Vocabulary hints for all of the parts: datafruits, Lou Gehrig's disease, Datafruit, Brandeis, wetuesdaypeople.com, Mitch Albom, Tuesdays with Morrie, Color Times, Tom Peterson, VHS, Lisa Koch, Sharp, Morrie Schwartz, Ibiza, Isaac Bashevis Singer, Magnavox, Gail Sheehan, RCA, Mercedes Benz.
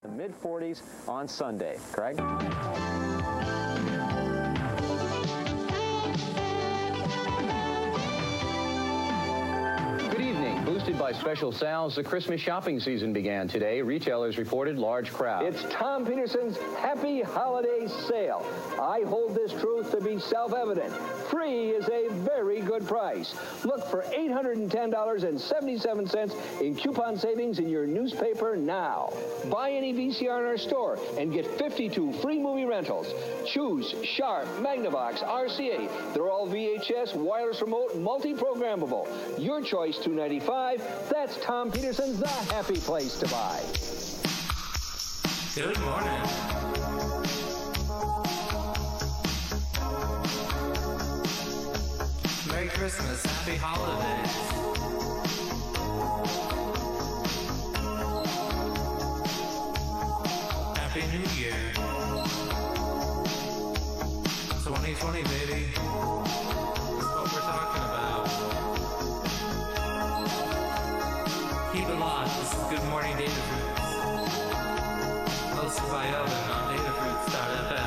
The mid-40s on Sunday, correct? Good evening. Boosted by special sales, the Christmas shopping season began today. Retailers reported large crowds. It's Tom Peterson's Happy Holiday Sale. I hold this truth to be self-evident. Free is a very good price. Look for $810.77 in coupon savings in your newspaper now. Buy any VCR in our store and get 52 free movie rentals. Choose Sharp, Magnavox, RCA. They're all VHS, wireless remote, multi-programmable. Your choice, $2.95. That's Tom Peterson's The Happy Place to Buy. Good morning. Merry Christmas, happy holidays. Happy New Year. 2020, baby. That's what we're talking about. Keep it locked. This is Good Morning Datafruit. Hosted by Owen on Datafruit.fm.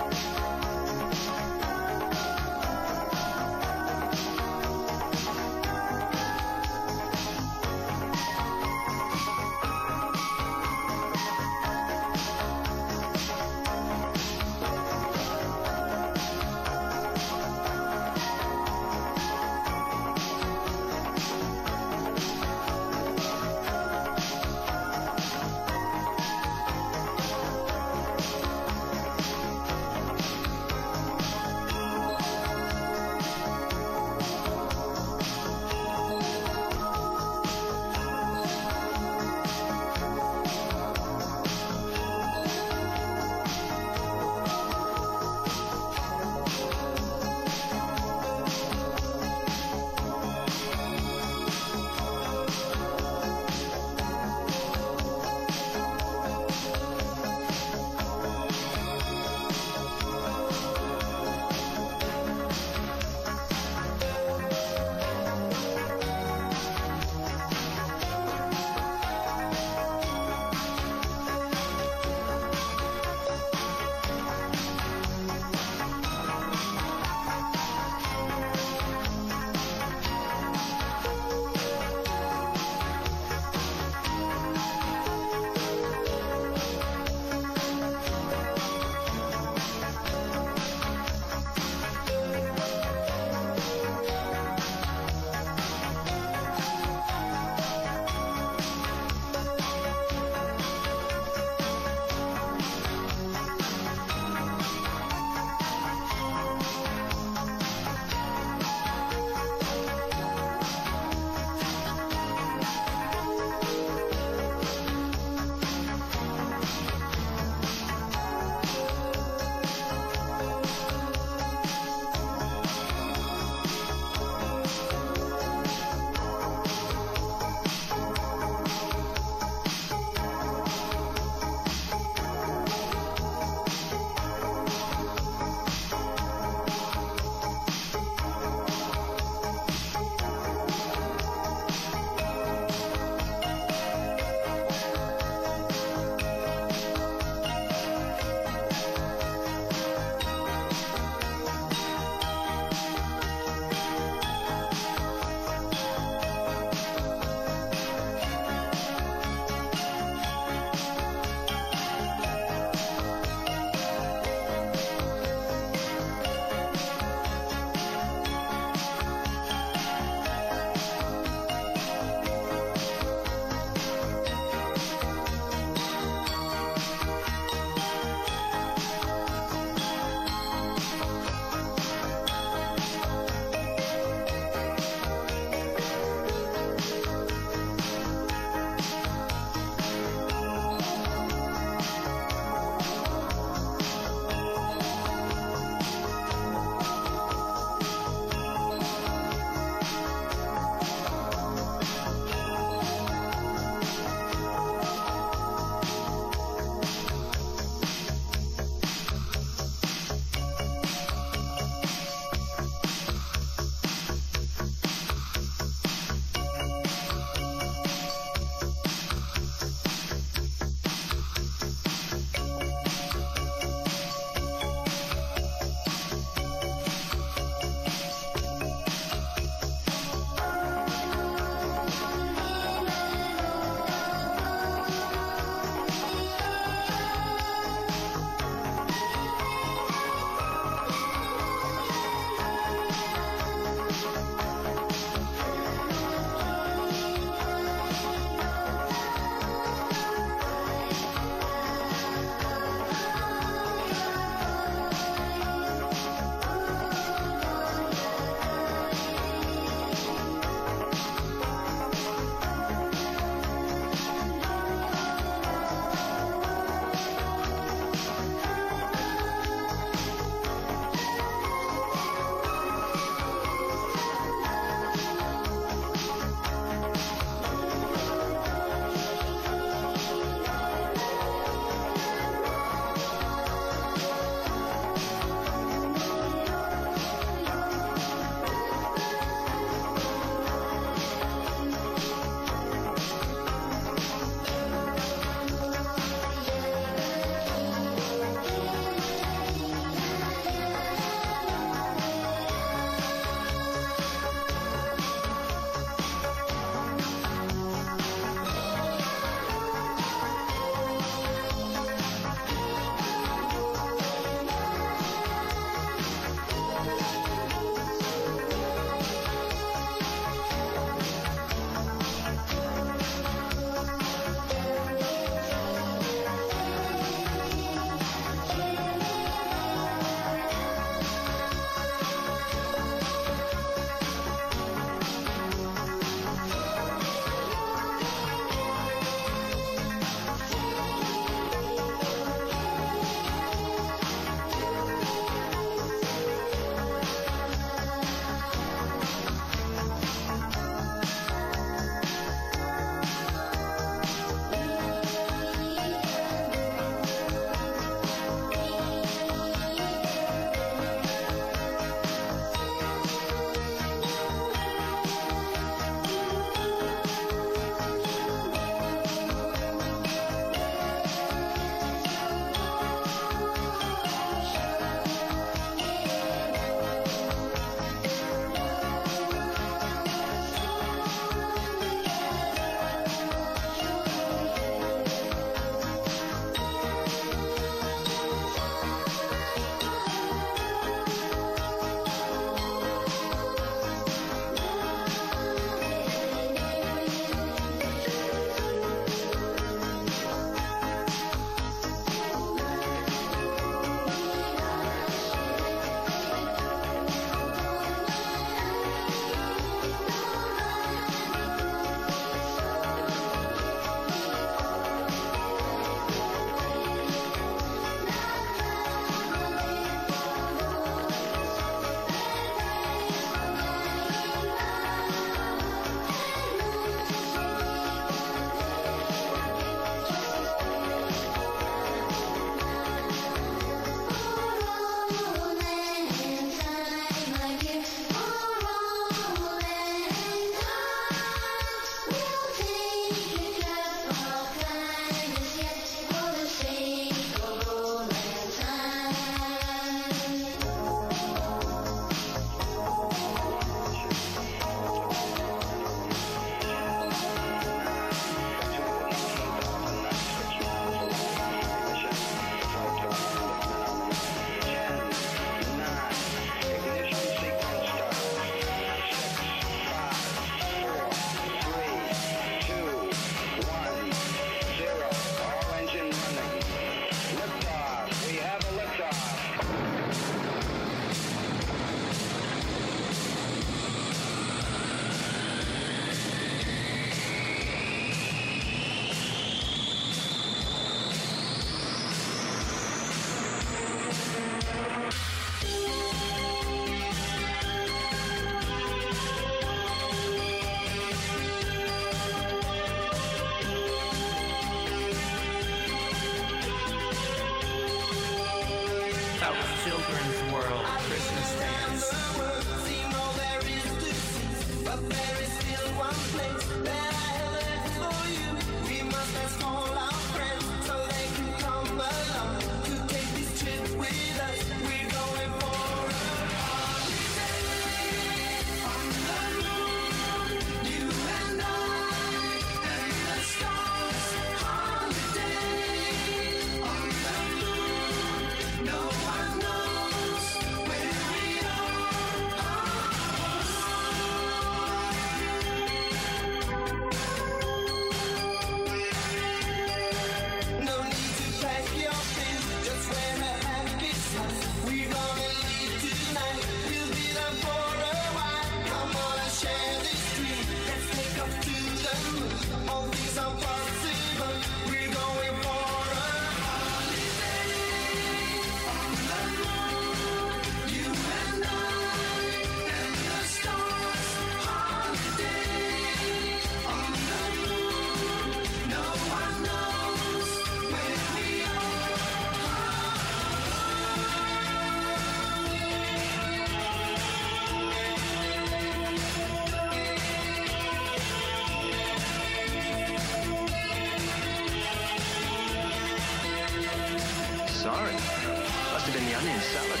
sorry. Must have been the onion salad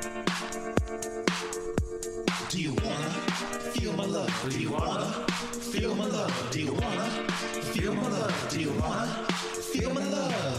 Do you wanna feel my love? Do you wanna feel my love? Do you wanna feel my love? Do you wanna feel my love?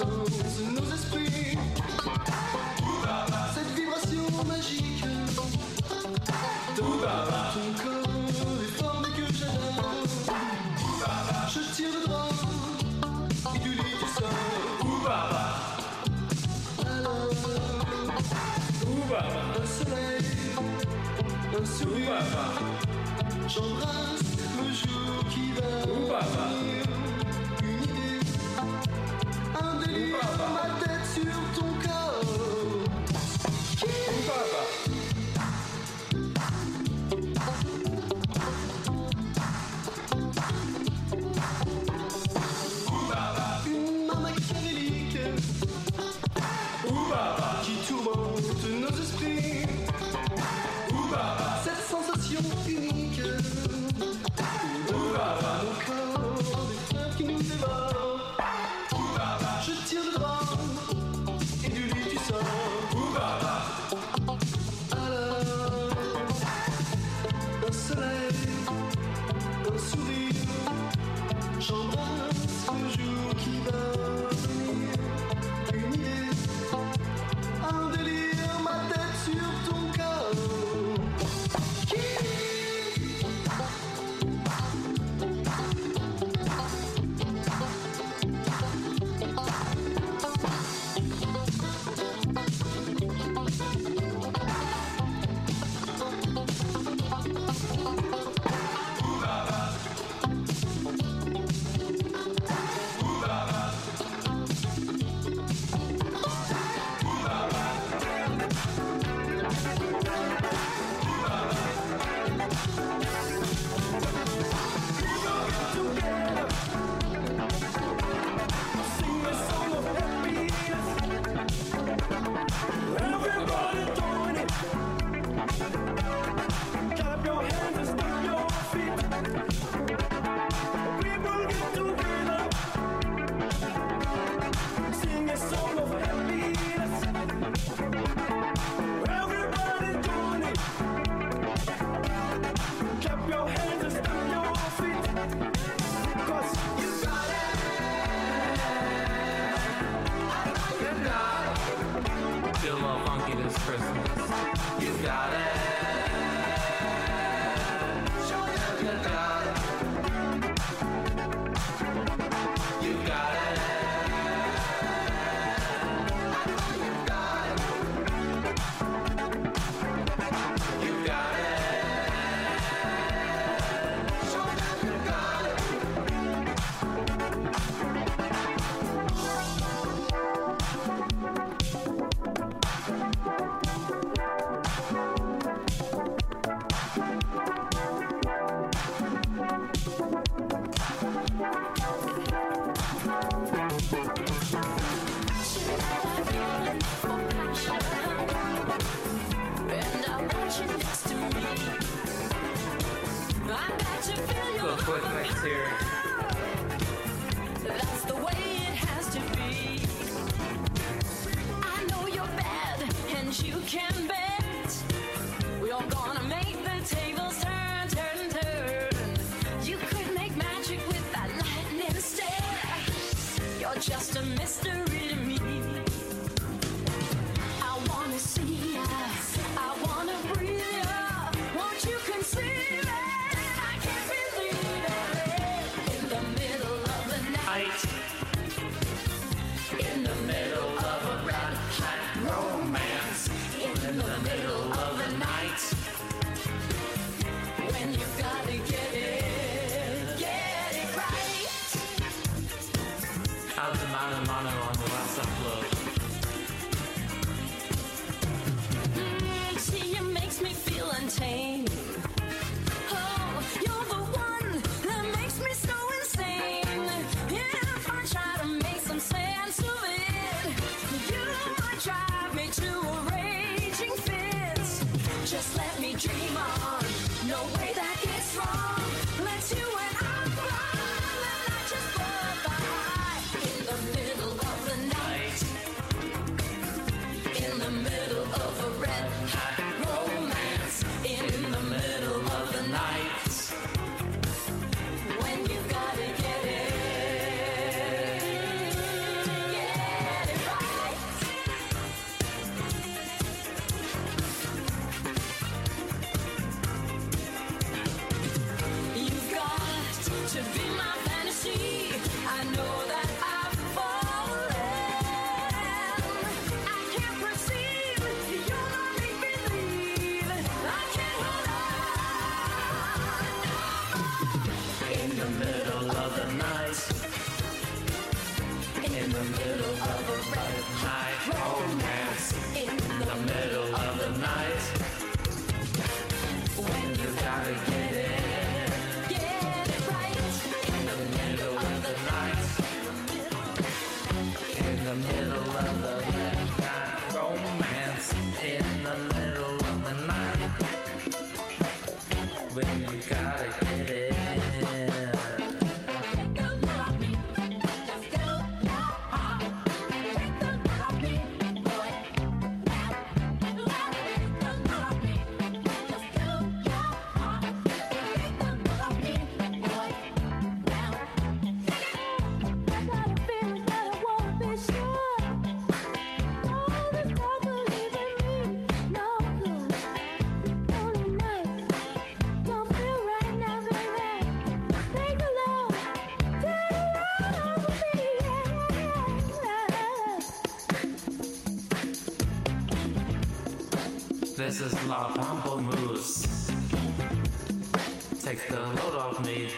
sens, nos esprits. Tout va va. Cette vibration magique. Tout va va. Ton corps est formé que j'adore. Tout va va. Je tire le droit. Et du lit du sol. Tout va va. Alors. Tout va va. Un soleil. Un sourire. Tout va va. J'embrasse le jour qui va. Tout va va. When you've got to get it, yeah. This is La Pamplemousse. Take the load off me.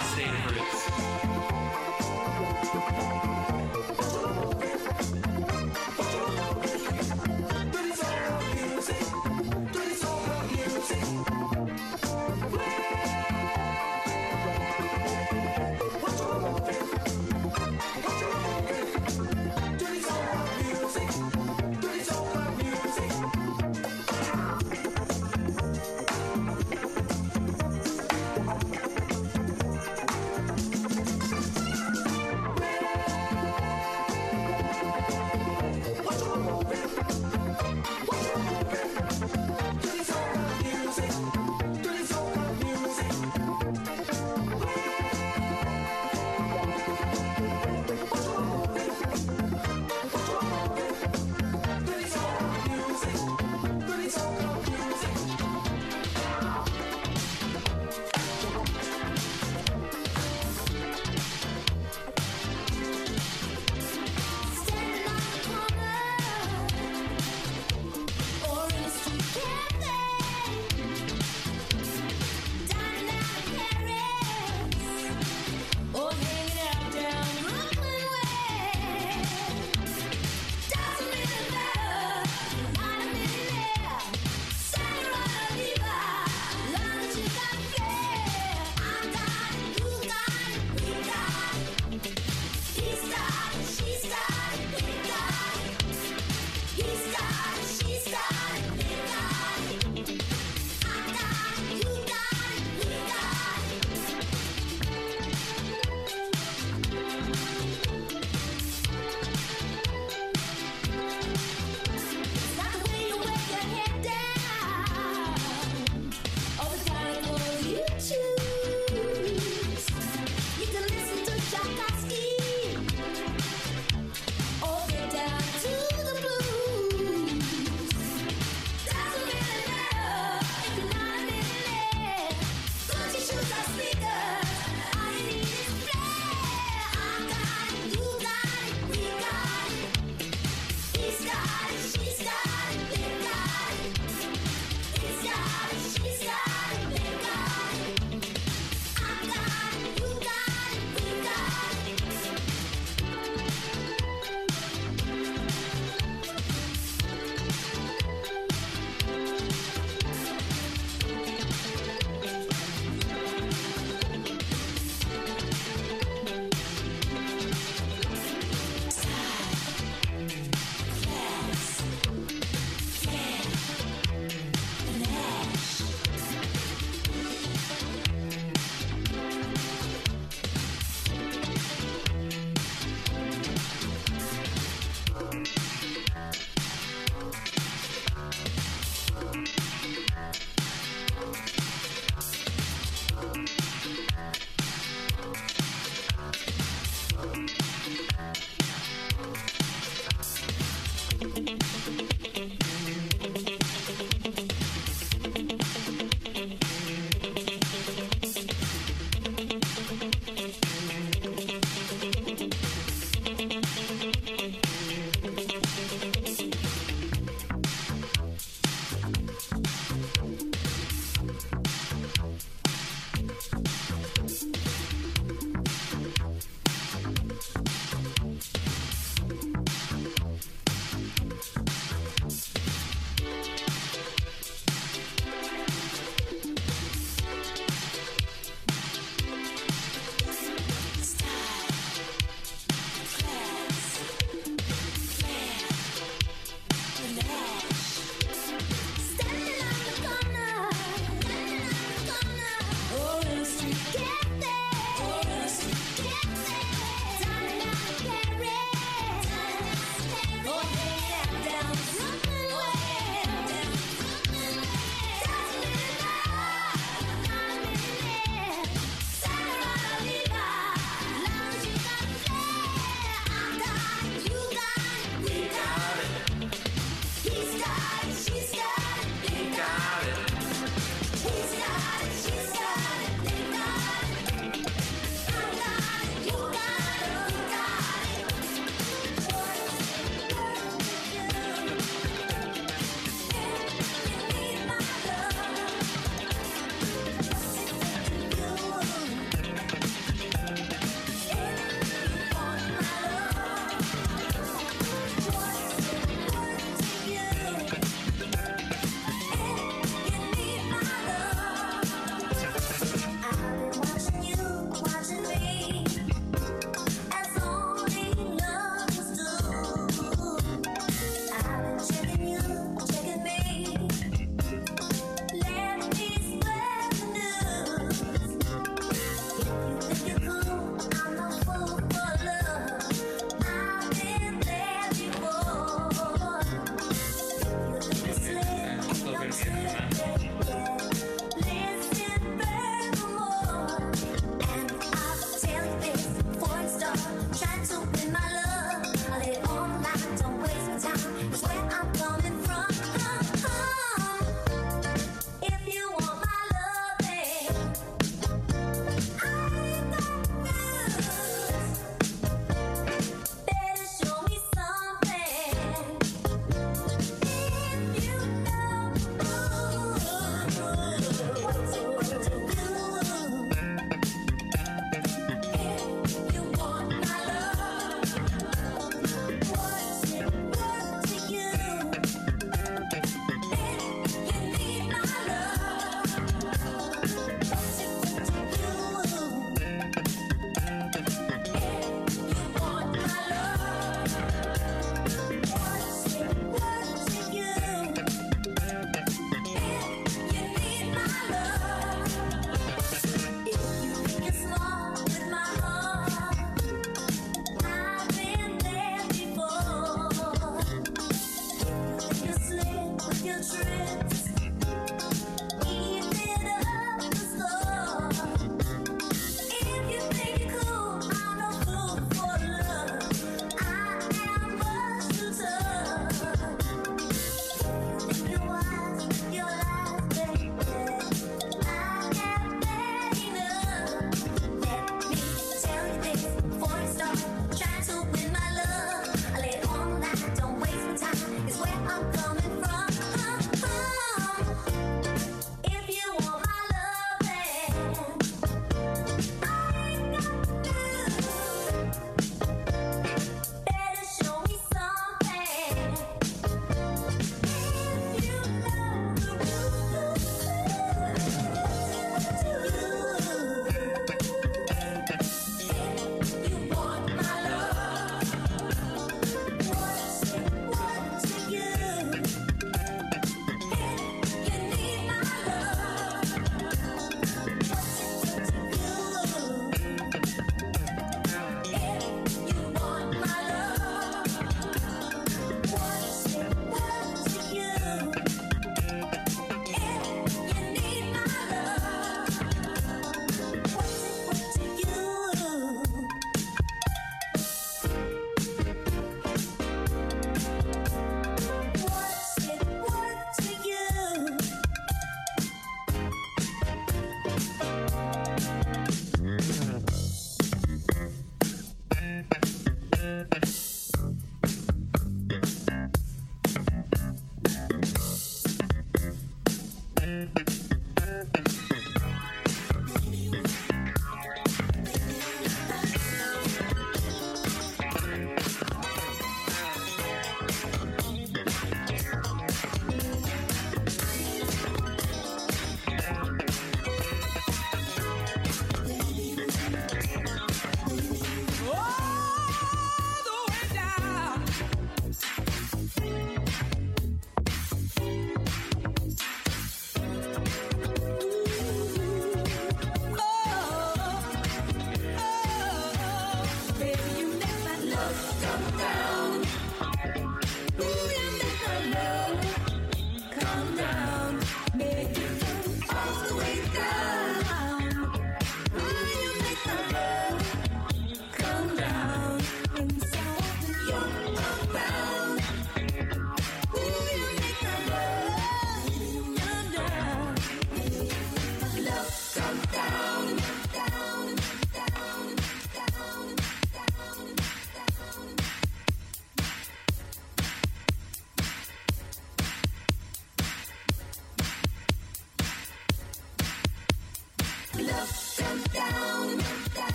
Stay in the roots.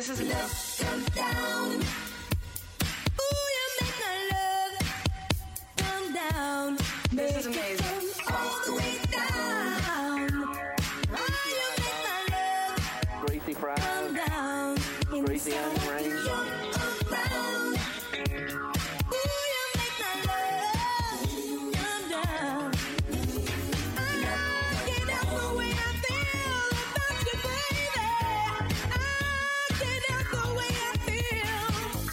This is love come down. Ooh, you make my love come down. This is amazing. All the way down. Oh, you make my love greasy fries come down. Greasy onion rings. You're around. Ooh, you make my love come down. I can't help the way I feel about you, baby. I can't help the way I feel.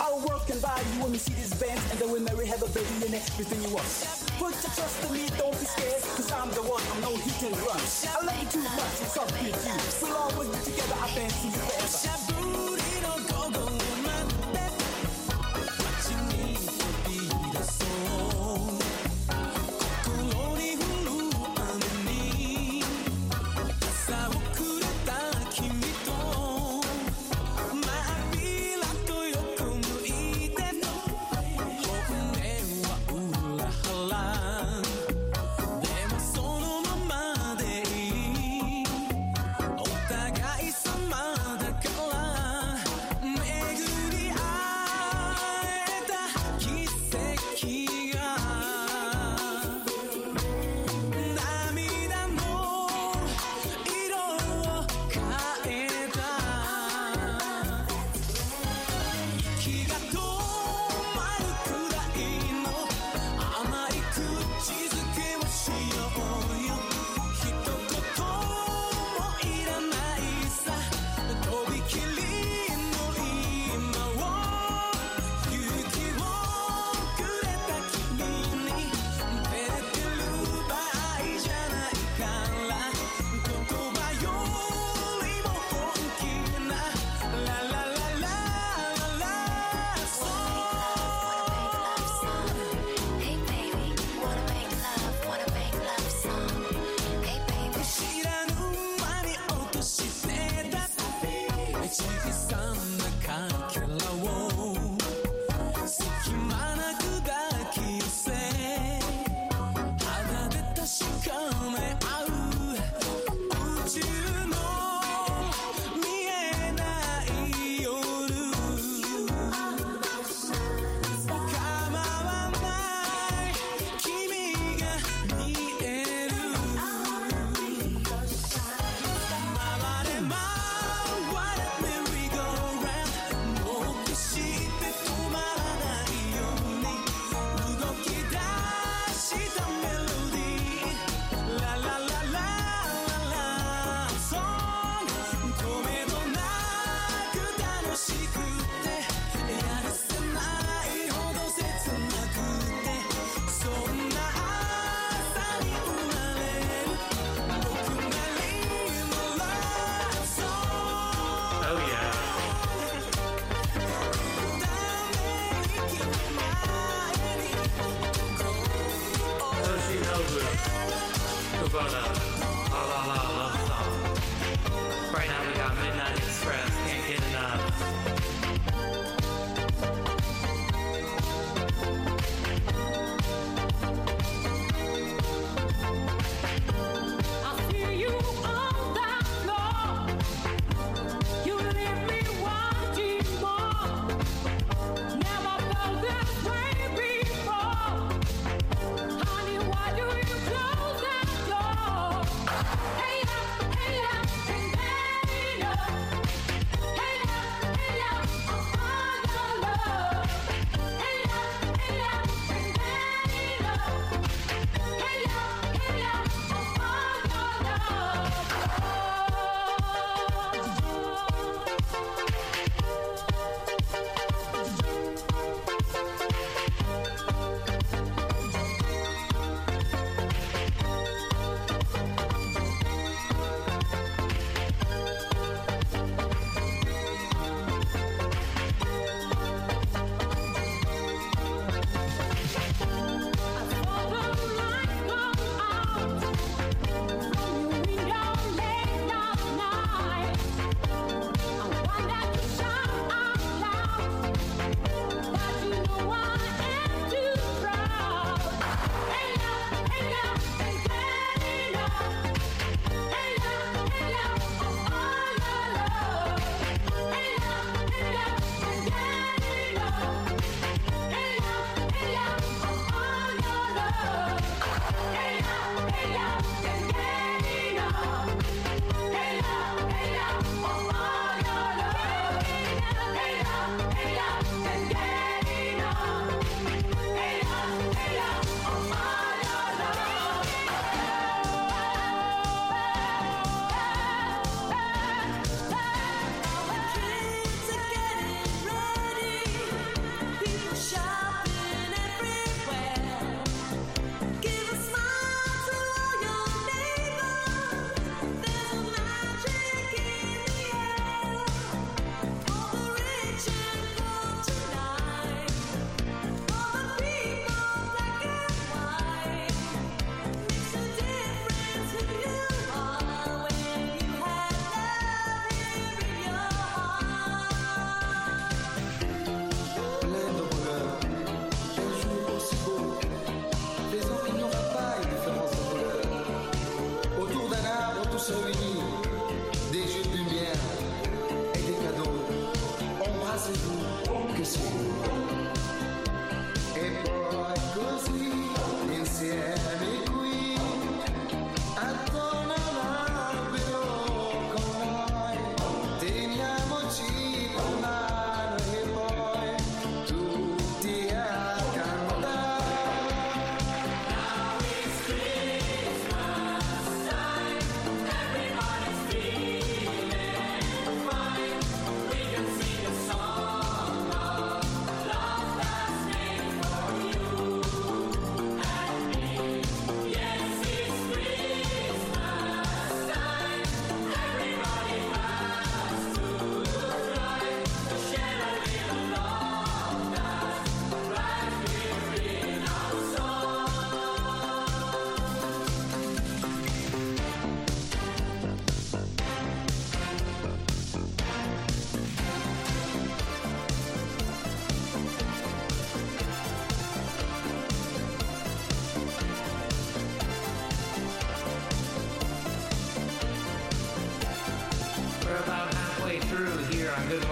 I'll work and buy you a Mercedes Benz, and then we marry, have a baby, and everything you want. Put your trust in me, don't be scared, cause I'm the one, I'm no hit and run. I love you too much, it's up with you. So long as we're together, I fancy you forever.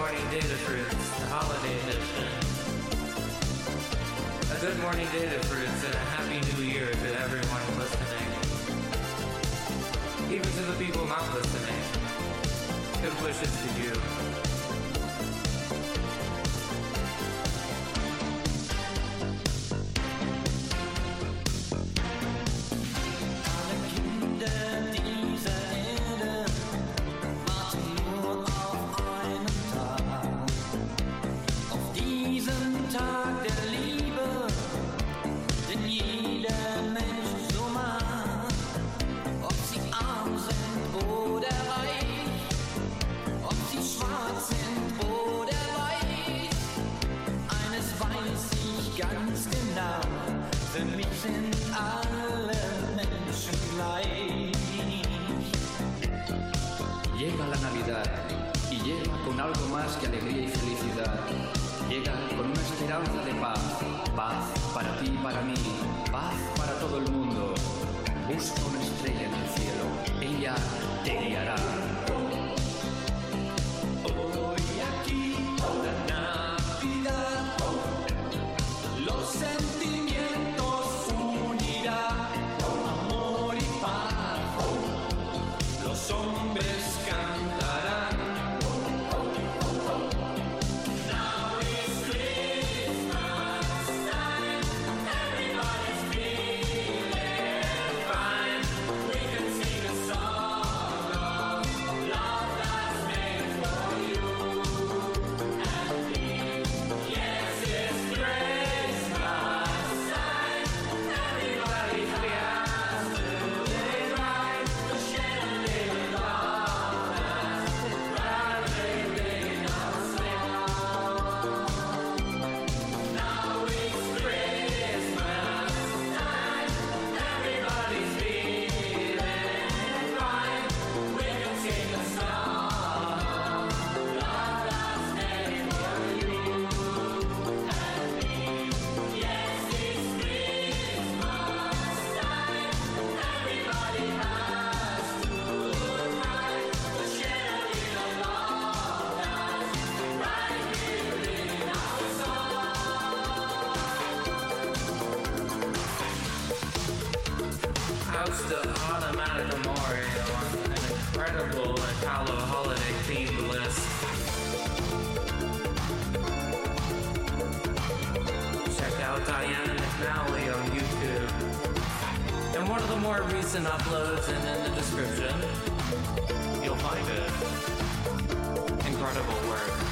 Morning Datafruits, the holiday edition. A good morning, Datafruits, and a happy new year to everyone listening. Even to the people not listening, good wishes to you. Llega la Navidad y llega con algo más que alegría y felicidad. Llega con una esperanza de paz, paz para ti y para mí, paz para todo el mundo. Busca una estrella en el cielo, ella te guiará. Hoy aquí, la Navidad, los sentimientos unirá, amor y paz, los hombres. Recent uploads and in the description, you'll find it. Incredible work.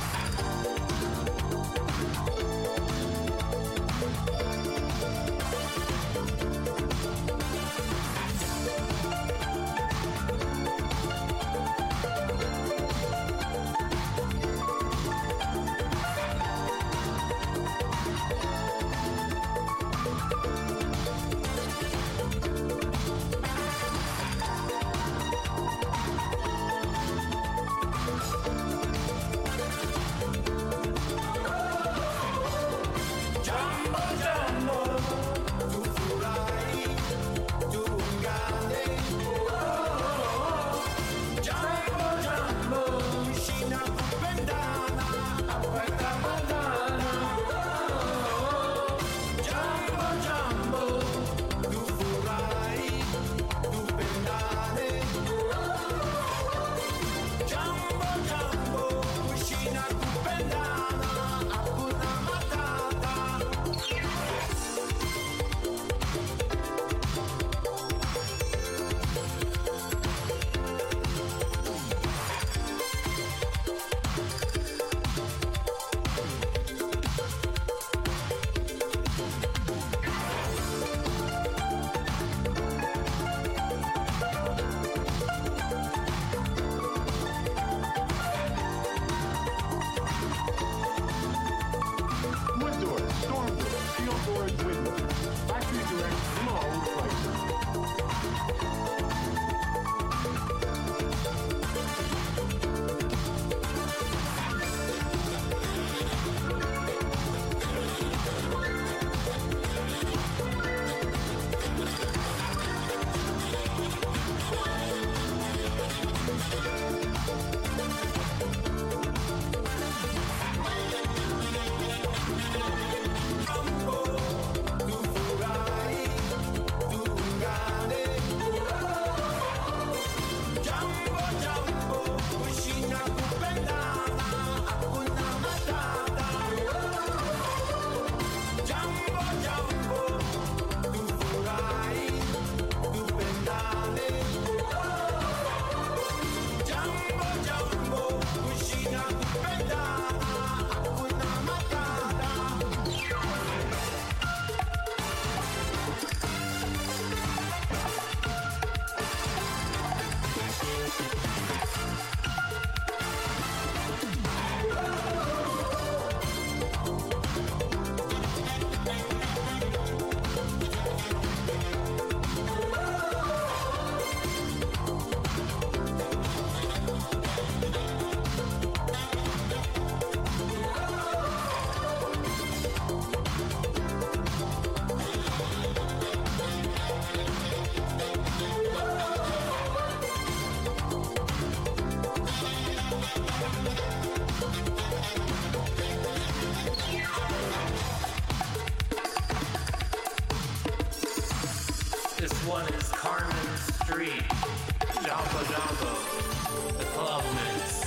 This one is Carmen Street, Jumbo Jumbo, the club mix.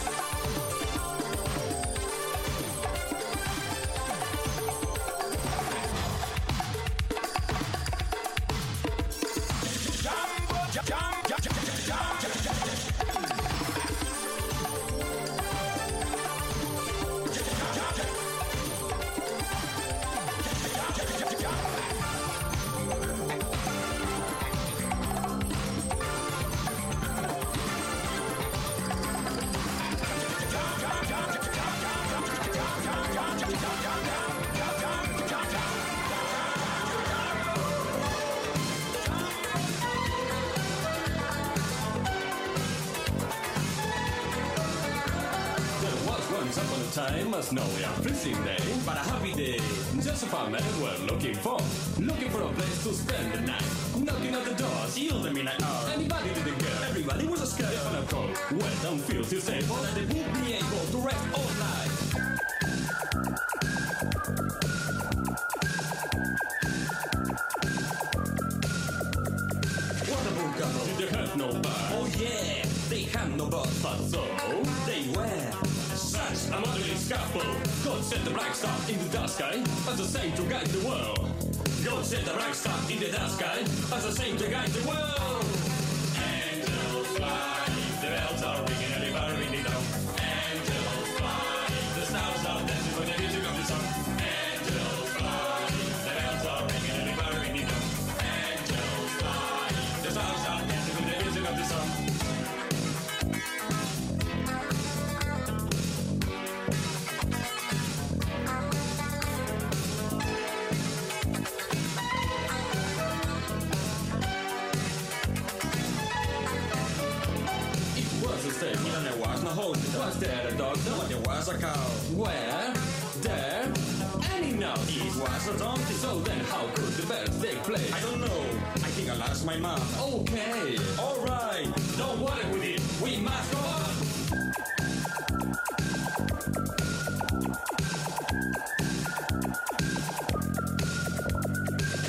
Time must know we are freezing day, but a happy day. Just a few men were looking for a place to spend the night. Knocking at the doors, yield the midnight hour. Anybody did a girl, everybody was a scared and a cold. Well, don't feel too safe, or that they won't be able to rest all night. God set the black star in the dark sky as a saint to guide the world. God set the black star in the dark sky as a saint to guide the world. Angels fly, the bells are ringing, everybody ringing down. Angels fly, the stars are dancing for the music of the song. Angels fly, the bells are ringing, everybody ringing down. Angels fly, the stars are dancing for the music of the song. Was there a dog? No, there was a cow. Where? There? Any now it was a donkey. So then how could the birth take place? I don't know. I think I lost my mom. Okay. Alright. Don't worry with it. We must go on.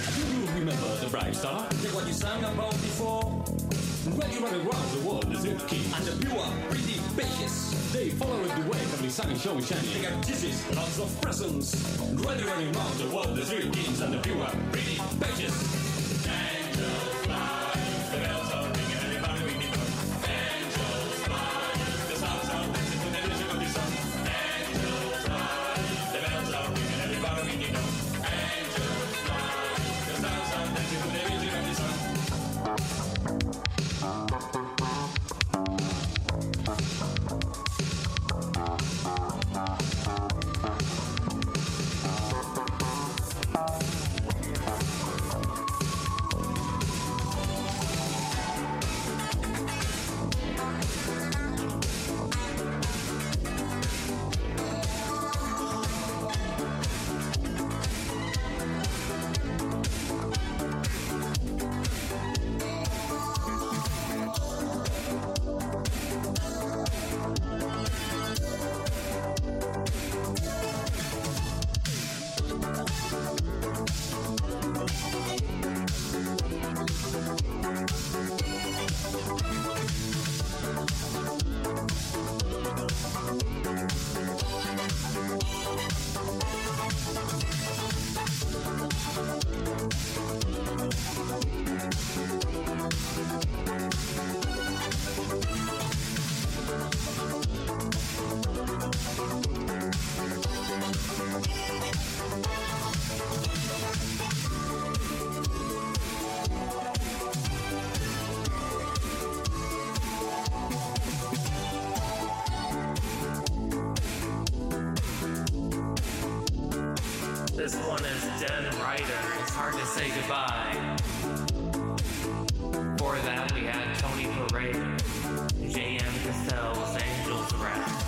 Do you remember the bright star? Like what you sang about before? When you run around the world, the zip key and the pure, pretty bitches, they follow the way from the sun and show shining. They got kisses, lots of presents. When you run around the world, the zip keys and the pure, pretty bitches. Angels fly, the bells are ringing, everybody ringing up. Angels fly, the stars are dancing to the music of the sun. Angels fly, the bells are ringing, everybody ringing up. Angels fly, the stars are dancing to the music of the sun. This one is Dead Rider. It's hard to say goodbye. Before that, we had Tony Parade, J.M. Castell's Angel's Wrath.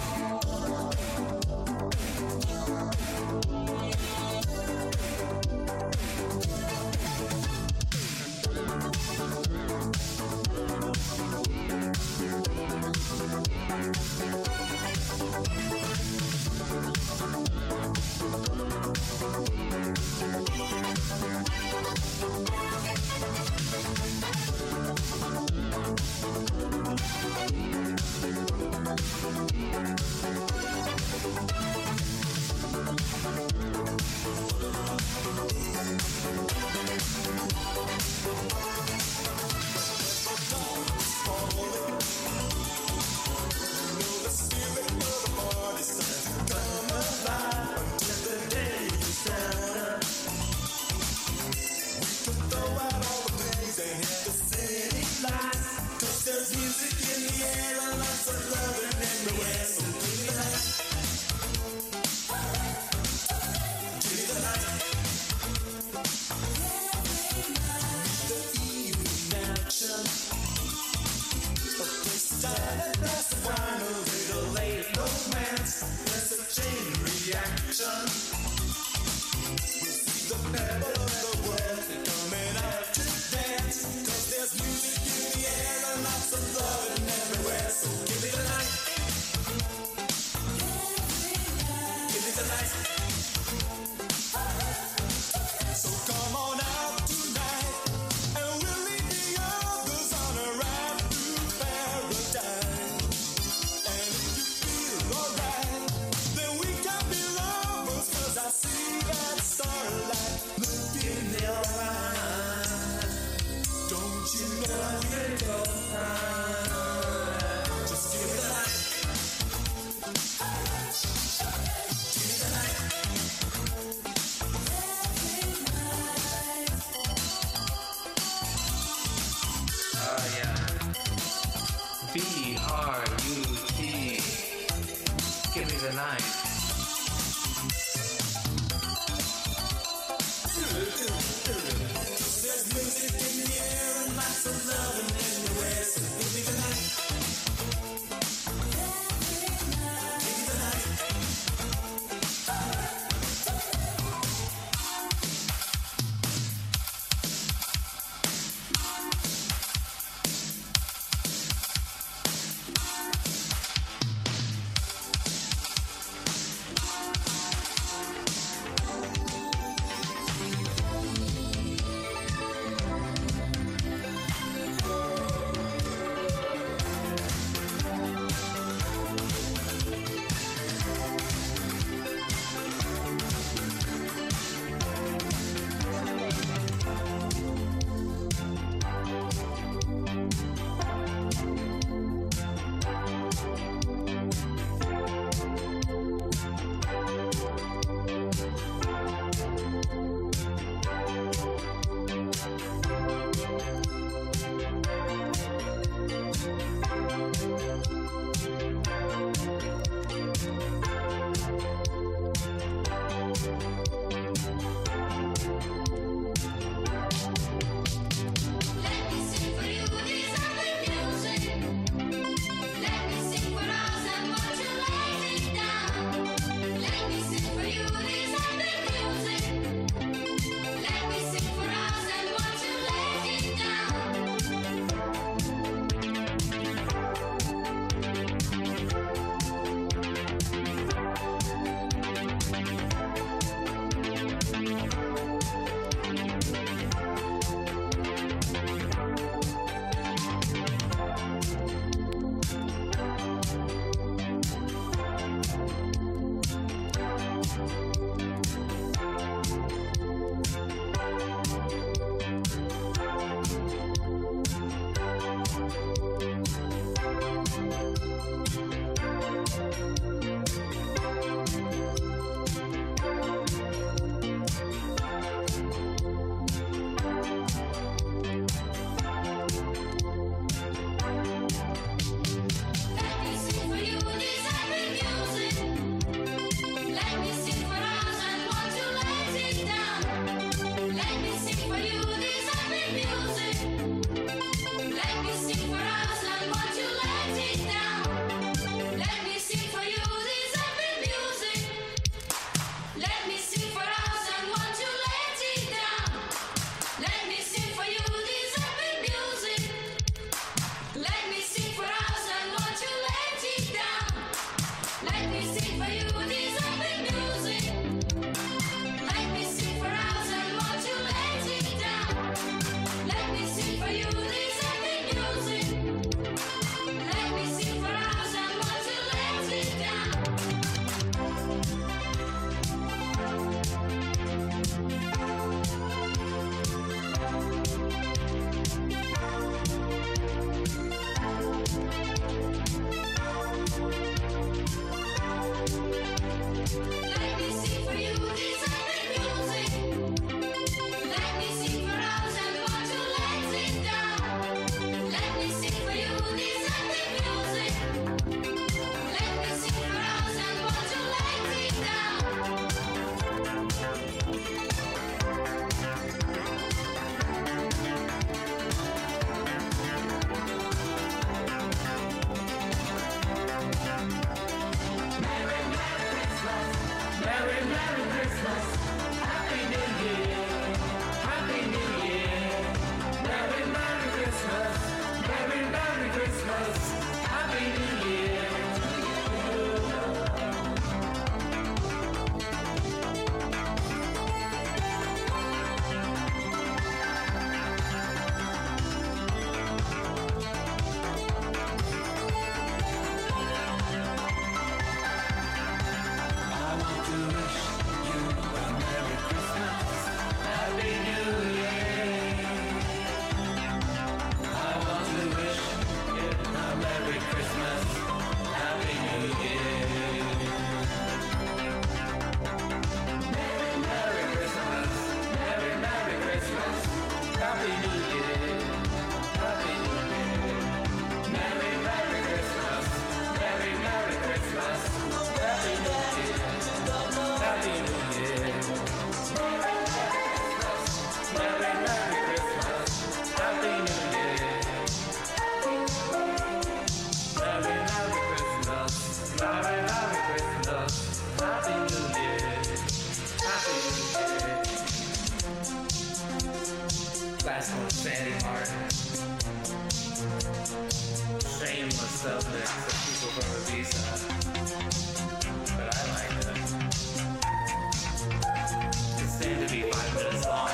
That's the sad part. Shameless selfness of people from Ibiza. But I like them. It seemed to be 5 minutes longer.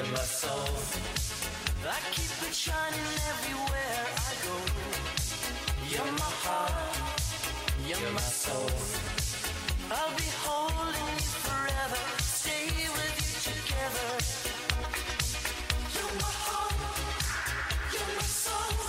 in my soul. I keep it shining everywhere I go. You're my heart, you're my soul. I'll be holding you forever, stay with you together. You're my heart, you're my soul.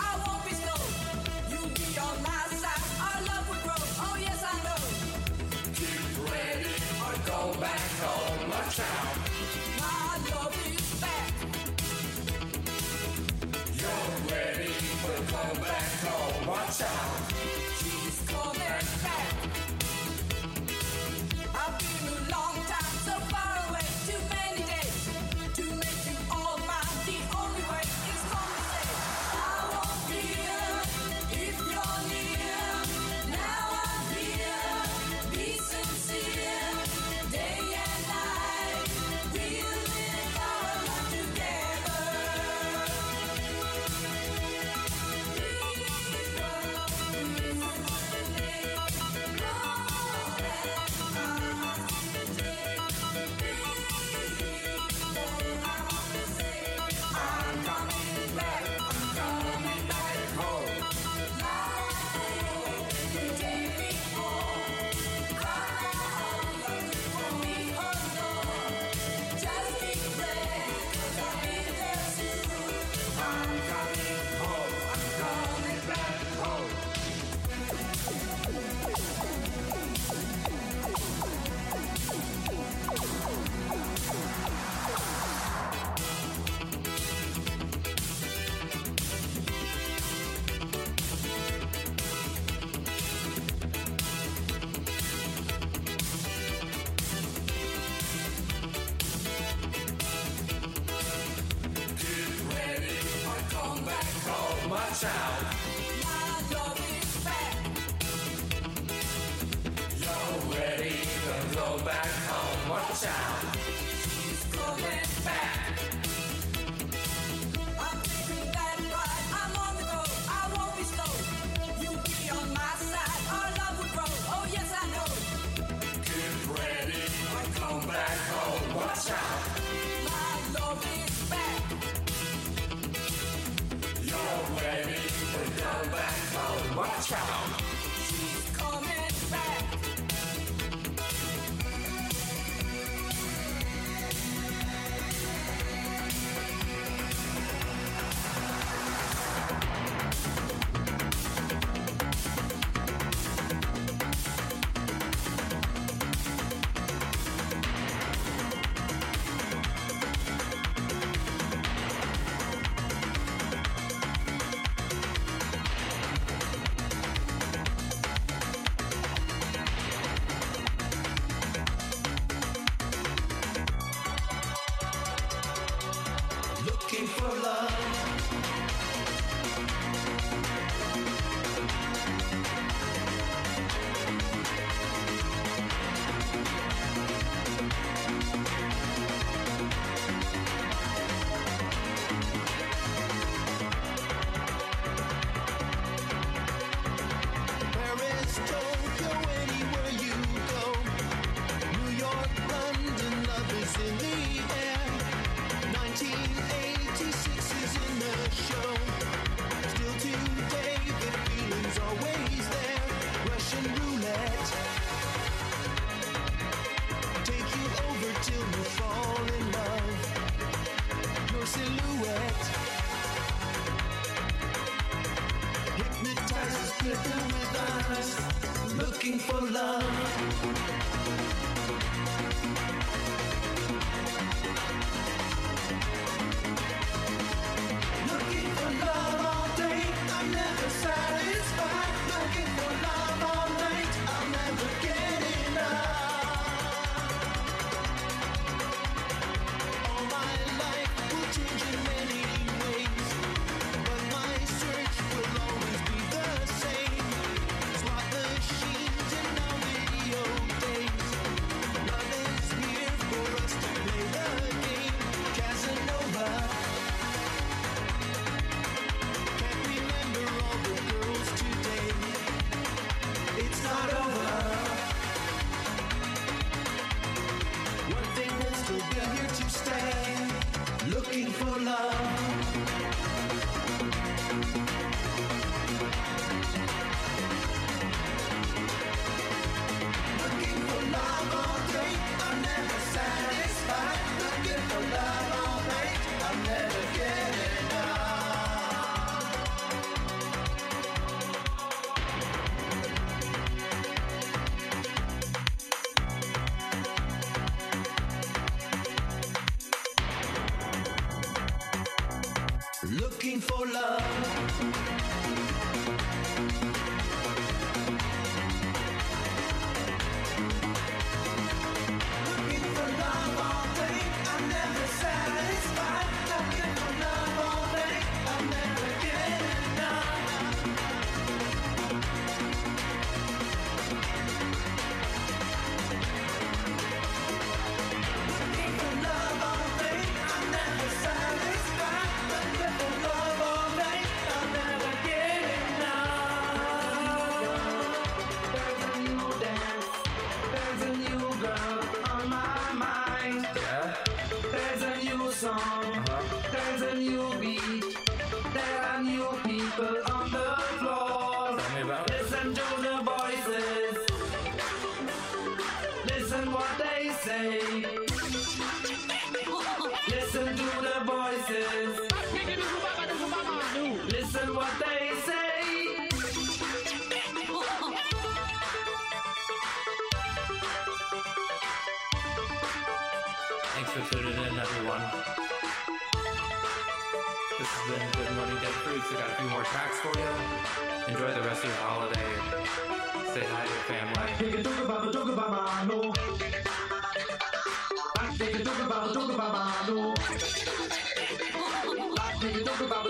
I won't be slow. You be on my side, our love will grow. Oh yes, I know. sound. My dog is back. You're ready to go back home. Watch out. She's coming back. I'm taking that ride. I'm on the road. I won't be slow. You'll be on my side. Our love will grow. Oh, yes, I know. Get ready to come back home. Watch out. My love is back. You're ready to go back home. Watch out. She's coming back.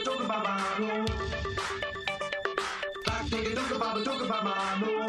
Talk about digga dooka baba no.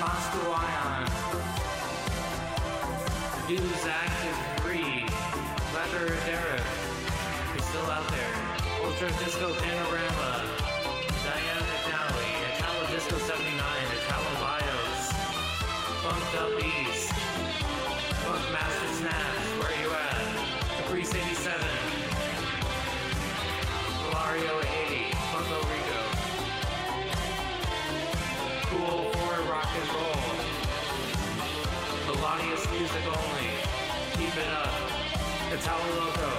hostile ion, reduce active free, leather derrick, you're still out there, ultra disco panorama, dynamic alley, Italo disco 79, Italo bios, bumped up east, funk master snaps, where you at, Caprice 87, Valerio 80, Funko Rico, cool foreign rock and roll, melodious music only, keep it up, Italo Loco,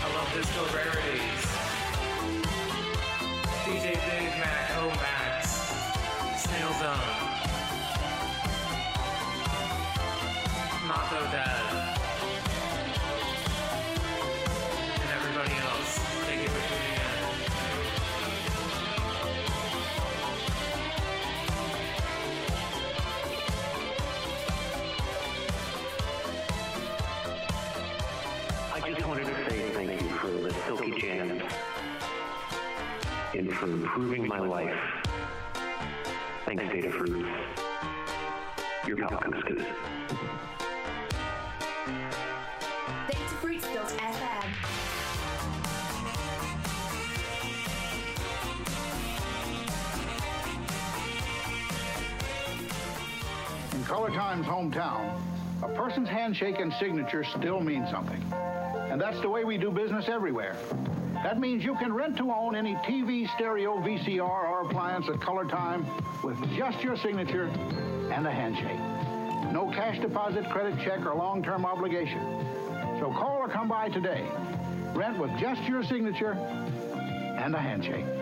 I love disco rarities, DJ Big Mac, O Max, Snail Zone, Mato Dad, and everybody else, thank you for tuning in. I just wanted to say thank you for the silky jam and for improving my life. Thanks, Datafruit. Your pal comes good. Datafruit.fm. In Color Times hometown, a person's handshake and signature still mean something. And that's the way we do business everywhere. That means you can rent to own any TV, stereo, VCR, or appliance at Color Time with just your signature and a handshake. No cash deposit, credit check, or long-term obligation. So call or come by today. Rent with just your signature and a handshake.